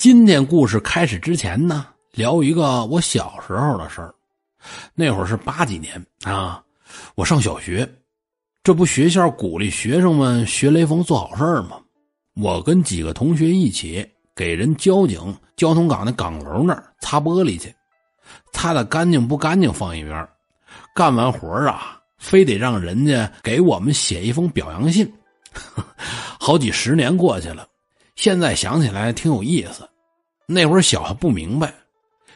今天故事开始之前呢，聊一个我小时候的事儿。那会儿是80几年啊，我上小学，这不学校鼓励学生们学雷锋做好事儿吗？我跟几个同学一起给人交警交通岗的岗楼那儿擦玻璃去，擦的干净不干净放一边，干完活啊，非得让人家给我们写一封表扬信。好几十年过去了，现在想起来挺有意思。那会儿小还不明白，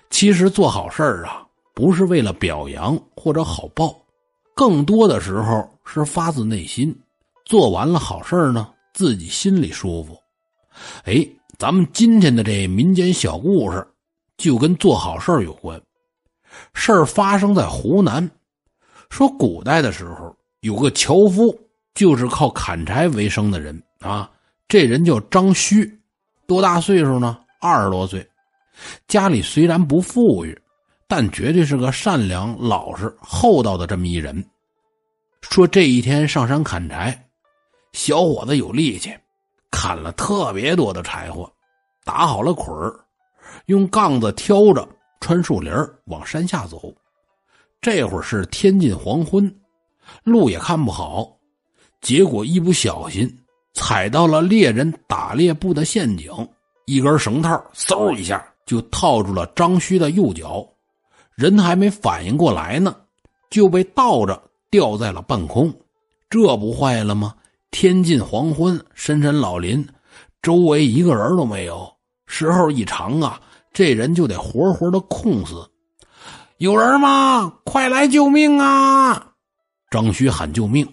其实做好事儿啊，不是为了表扬或者好报，更多的时候是发自内心，做完了好事儿呢，自己心里舒服。咱们今天的这民间小故事就跟做好事儿有关。事儿发生在湖南，说古代的时候有个樵夫，就是靠砍柴为生的人啊。这人叫张须，多大岁数呢？20多岁。家里虽然不富裕，但绝对是个善良、老实、厚道的这么一人。说这一天上山砍柴，小伙子有力气，砍了特别多的柴火，打好了捆儿，用杠子挑着穿树林往山下走。这会儿是天近黄昏，路也看不好，结果一不小心踩到了猎人打猎布的陷阱，一根绳套嗖一下就套住了张须的右脚，人还没反应过来呢，就被倒着掉在了半空。这不坏了吗？天近黄昏，深山老林，周围一个人都没有，时候一长啊，这人就得活活的困死。有人吗？快来救命啊！张须喊救命。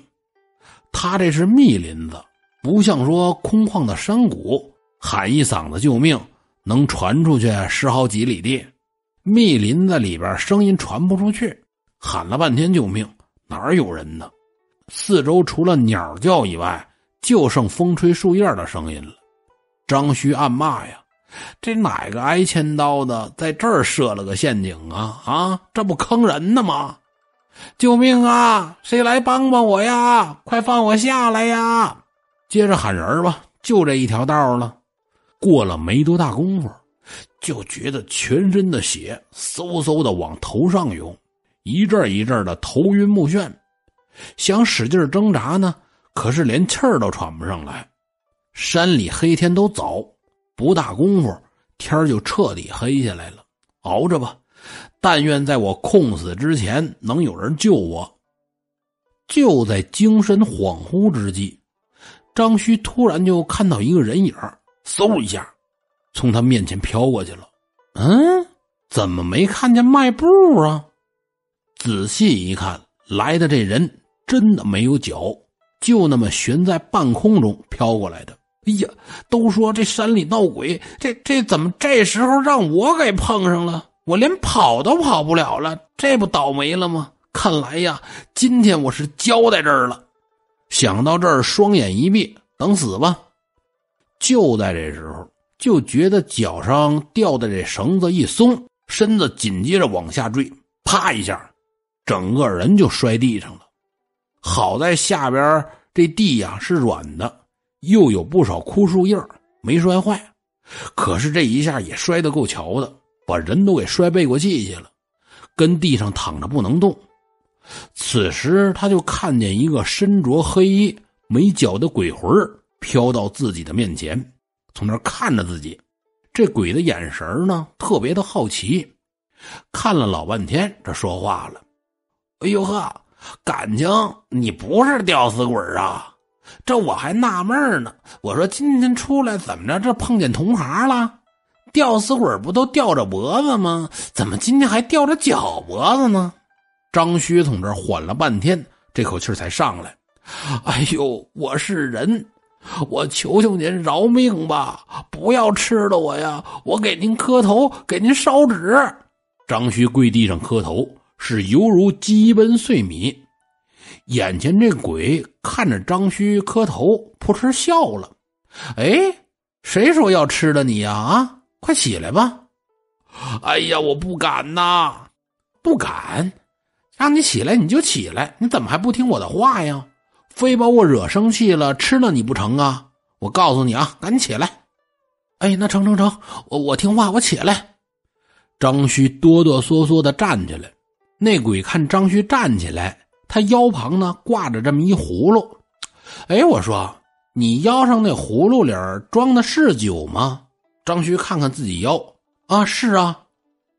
他这是密林子，不像说空旷的山谷，喊一嗓子救命能传出去10好几里地。密林子里边声音传不出去，喊了半天救命，哪有人呢？四周除了鸟叫以外，就剩风吹树叶的声音了。张须暗骂呀，这哪个挨千刀的在这儿设了个陷阱啊？这不坑人的吗？救命啊！谁来帮帮我呀！快放我下来呀！接着喊人吧，就这一条道了。过了没多大功夫，就觉得全身的血嗖嗖的往头上涌，一阵一阵的头晕目眩，想使劲挣扎呢，可是连气儿都喘不上来。山里黑天都早，不大功夫天就彻底黑下来了。熬着吧，但愿在我困死之前能有人救我。就在精神恍惚之际，张须突然就看到一个人影，嗖一下从他面前飘过去了。怎么没看见迈步啊？仔细一看，来的这人真的没有脚，就那么悬在半空中飘过来的。哎呀，都说这山里闹鬼，这怎么这时候让我给碰上了？我连跑都跑不了了，这不倒霉了吗？看来呀，今天我是交代这儿了。想到这儿，双眼一闭，等死吧。就在这时候，就觉得脚上掉的这绳子一松，身子紧接着往下坠，啪一下，整个人就摔地上了。好在下边这地呀是软的，又有不少枯树叶，没摔坏。可是这一下也摔得够巧的，把人都给摔背过气去了，跟地上躺着不能动。此时他就看见一个身着黑衣没脚的鬼魂飘到自己的面前，从那儿看着自己。这鬼的眼神呢特别的好奇，看了老半天，这说话了。哎呦呵，感情你不是吊死鬼啊？这我还纳闷呢，我说今天出来怎么着，这碰见同行了？吊死鬼不都吊着脖子吗？怎么今天还吊着脚脖子呢？张须从这儿缓了半天，这口气才上来。哎呦，我是人，我求求您饶命吧，不要吃了我呀，我给您磕头，给您烧纸。张须跪地上磕头，是犹如鸡奔碎米。眼前这鬼看着张须磕头，扑哧笑了。谁说要吃了你呀？快起来吧。哎呀，我不敢呐。不敢？让你起来你就起来，你怎么还不听我的话呀？非把我惹生气了吃了你不成啊？我告诉你啊，赶紧起来。哎，那成，我听话，我起来。张须哆哆嗦嗦的站起来。那鬼看张须站起来，他腰旁呢挂着这么一葫芦。哎，我说你腰上那葫芦里装的是酒吗？张须看看自己腰，啊，是啊。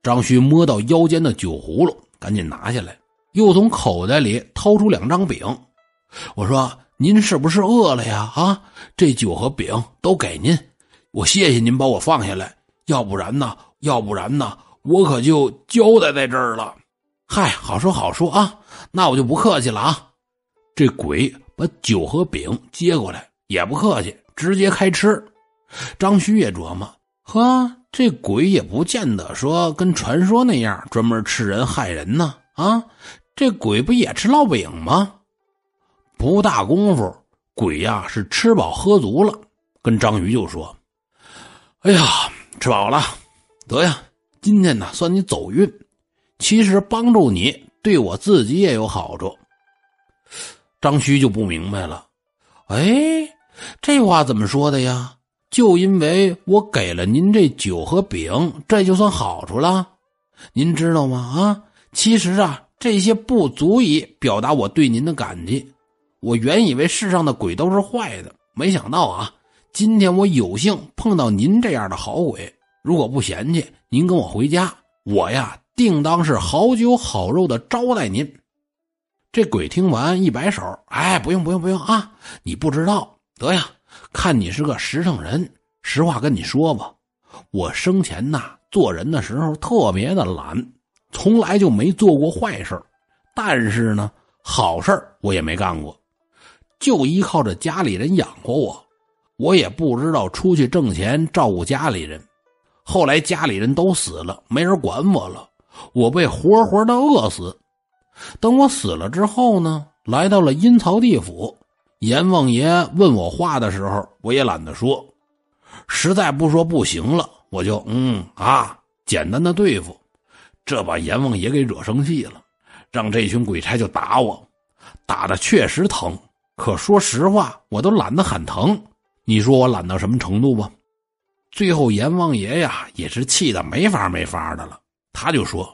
张须摸到腰间的酒葫芦，赶紧拿下来，又从口袋里掏出2张饼。我说您是不是饿了呀？啊，这酒和饼都给您，我谢谢您把我放下来，要不然呢，我可就交代在这儿了。嗨，好说啊，那我就不客气了啊。这鬼把酒和饼接过来，也不客气，直接开吃。张须也琢磨，呵，这鬼也不见得说跟传说那样专门吃人害人呢。啊，这鬼不也吃烙饼吗？不大功夫，鬼呀是吃饱喝足了，跟张须就说，哎呀，吃饱了，得呀，今天呢算你走运，其实帮助你对我自己也有好处。张须就不明白了，哎，这话怎么说的呀？就因为我给了您这酒和饼，这就算好处了？您知道吗？啊，其实啊，这些不足以表达我对您的感激。我原以为世上的鬼都是坏的，没想到啊，今天我有幸碰到您这样的好鬼，如果不嫌弃，您跟我回家，我呀定当是好酒好肉的招待您。这鬼听完一摆手，哎，不用啊，你不知道，得呀，看你是个实诚人，实话跟你说吧，我生前呐做人的时候特别的懒，从来就没做过坏事，但是呢好事我也没干过，就依靠着家里人养活我，我也不知道出去挣钱照顾家里人，后来家里人都死了，没人管我了，我被活活的饿死。等我死了之后呢，来到了阴曹地府，阎王爷问我话的时候，我也懒得说，实在不说不行了，我就简单的对付，这把阎王爷给惹生气了，让这群鬼差就打我，打得确实疼，可说实话我都懒得喊疼，你说我懒到什么程度吧？最后阎王爷呀也是气得没法的了，他就说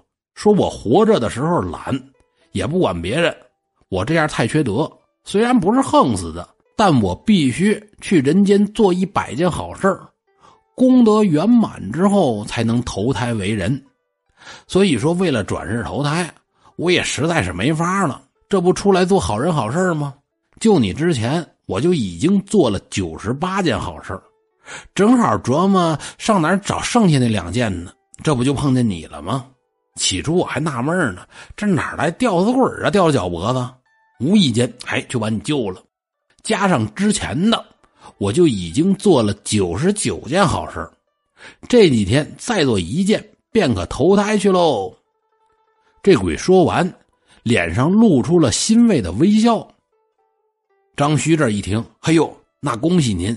我活着的时候懒，也不管别人，我这样太缺德，虽然不是横死的，但我必须去人间做100件好事，功德圆满之后才能投胎为人。所以说为了转世投胎，我也实在是没法了，这不出来做好人好事吗？就你之前我就已经做了98件好事，正好琢磨上哪儿找剩下那2件呢，这不就碰见你了吗？起初我还纳闷呢，这哪来吊子棍啊，吊脚脖子，无意间就把你救了，加上之前的我就已经做了99件好事，这几天再做1件便可投胎去喽。这鬼说完，脸上露出了欣慰的微笑。张须这一听，哎呦，那恭喜您，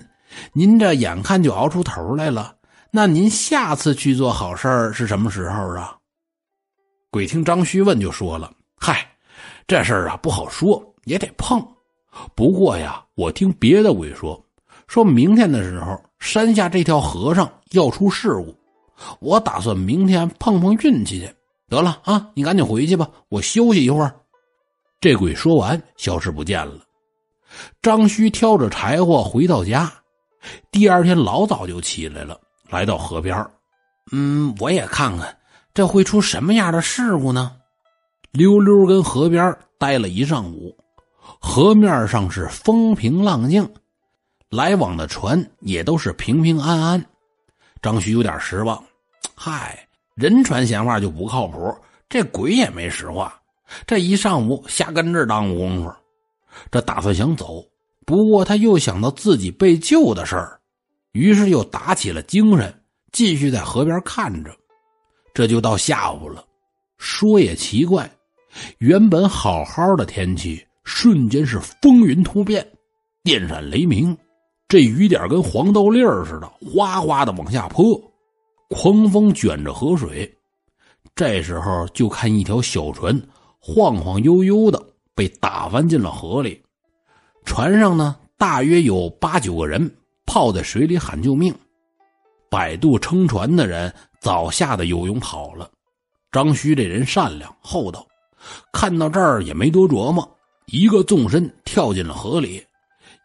您这眼看就熬出头来了，那您下次去做好事是什么时候啊？鬼听张须问就说了，嗨，这事儿啊不好说，也得碰，不过呀我听别的鬼说明天的时候山下这条河上要出事故，我打算明天碰运气去。得了啊，你赶紧回去吧，我休息一会儿。这鬼说完消失不见了。张须挑着柴火回到家，第二天老早就起来了，来到河边，我也看看这会出什么样的事故呢。溜溜跟河边待了一上午，河面上是风平浪静，来往的船也都是平平安安。张须有点失望，嗨，人传闲话就不靠谱，这鬼也没实话，这一上午瞎跟这耽误功夫，这打算想走，不过他又想到自己被救的事儿，于是又打起了精神，继续在河边看着。这就到下午了，说也奇怪，原本好好的天气瞬间是风云突变，电闪雷鸣，这雨点跟黄豆粒似的哗哗的往下泼，狂风卷着河水。这时候就看一条小船晃晃悠悠的被打翻进了河里，船上呢大约有8、9个人泡在水里喊救命。摆渡撑船的人早吓得有勇跑了。张须这人善良厚道，看到这儿也没多琢磨，一个纵身跳进了河里，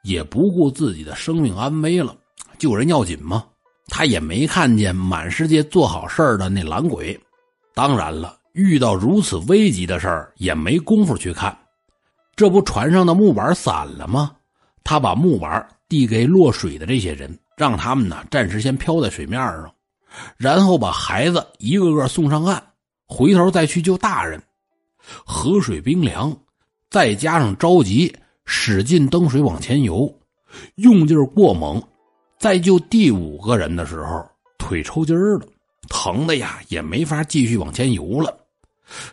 也不顾自己的生命安危了，救人要紧吗？他也没看见满世界做好事儿的那懒鬼，当然了，遇到如此危急的事儿也没工夫去看。这不，船上的木板散了吗？他把木板递给落水的这些人，让他们呢暂时先漂在水面上，然后把孩子一个个送上岸，回头再去救大人。河水冰凉，再加上着急，使劲蹬水往前游，用劲过猛，在救第五个人的时候腿抽筋了，疼的呀也没法继续往前游了。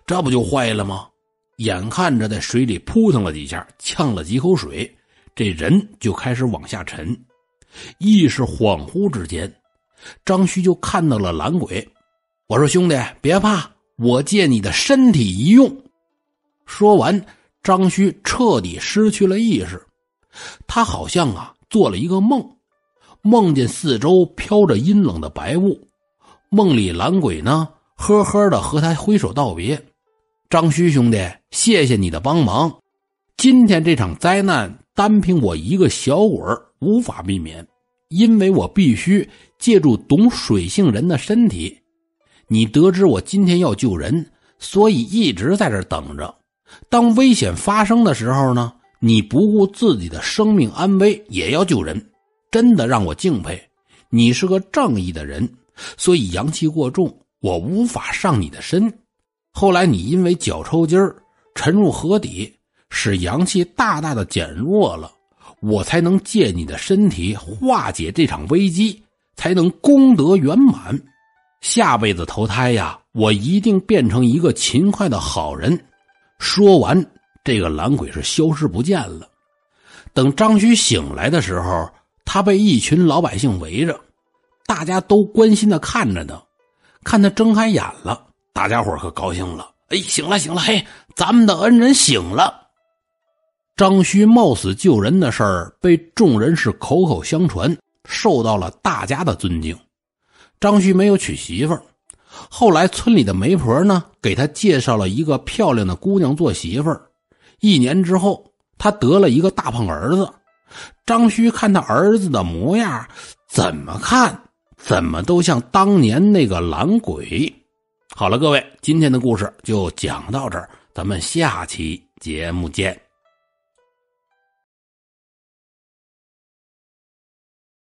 这不就坏了吗？眼看着在水里扑腾了几下，呛了几口水，这人就开始往下沉。意识恍惚之间，张须就看到了懒鬼。我说兄弟别怕，我借你的身体一用。说完，张须彻底失去了意识。他好像啊做了一个梦，梦见四周飘着阴冷的白雾，梦里懒鬼呢呵呵的和他挥手道别。张须兄弟，谢谢你的帮忙，今天这场灾难单凭我一个小鬼儿无法避免，因为我必须借助懂水性人的身体。你得知我今天要救人，所以一直在这等着。当危险发生的时候呢，你不顾自己的生命安危也要救人，真的让我敬佩。你是个正义的人，所以阳气过重，我无法上你的身。后来你因为脚抽筋儿沉入河底，使阳气大大的减弱了，我才能借你的身体化解这场危机，才能功德圆满。下辈子投胎呀，我一定变成一个勤快的好人。说完，这个懒鬼是消失不见了。等张须醒来的时候，他被一群老百姓围着，大家都关心的看着他，看他睁开眼了，大家伙可高兴了。哎，醒了醒了，嘿，咱们的恩人醒了。张须冒死救人的事儿被众人是口口相传，受到了大家的尊敬。张须没有娶媳妇儿，后来村里的媒婆呢给他介绍了一个漂亮的姑娘做媳妇儿。一年之后，他得了一个大胖儿子。张须看他儿子的模样，怎么看怎么都像当年那个懒鬼。好了各位，今天的故事就讲到这儿，咱们下期节目见。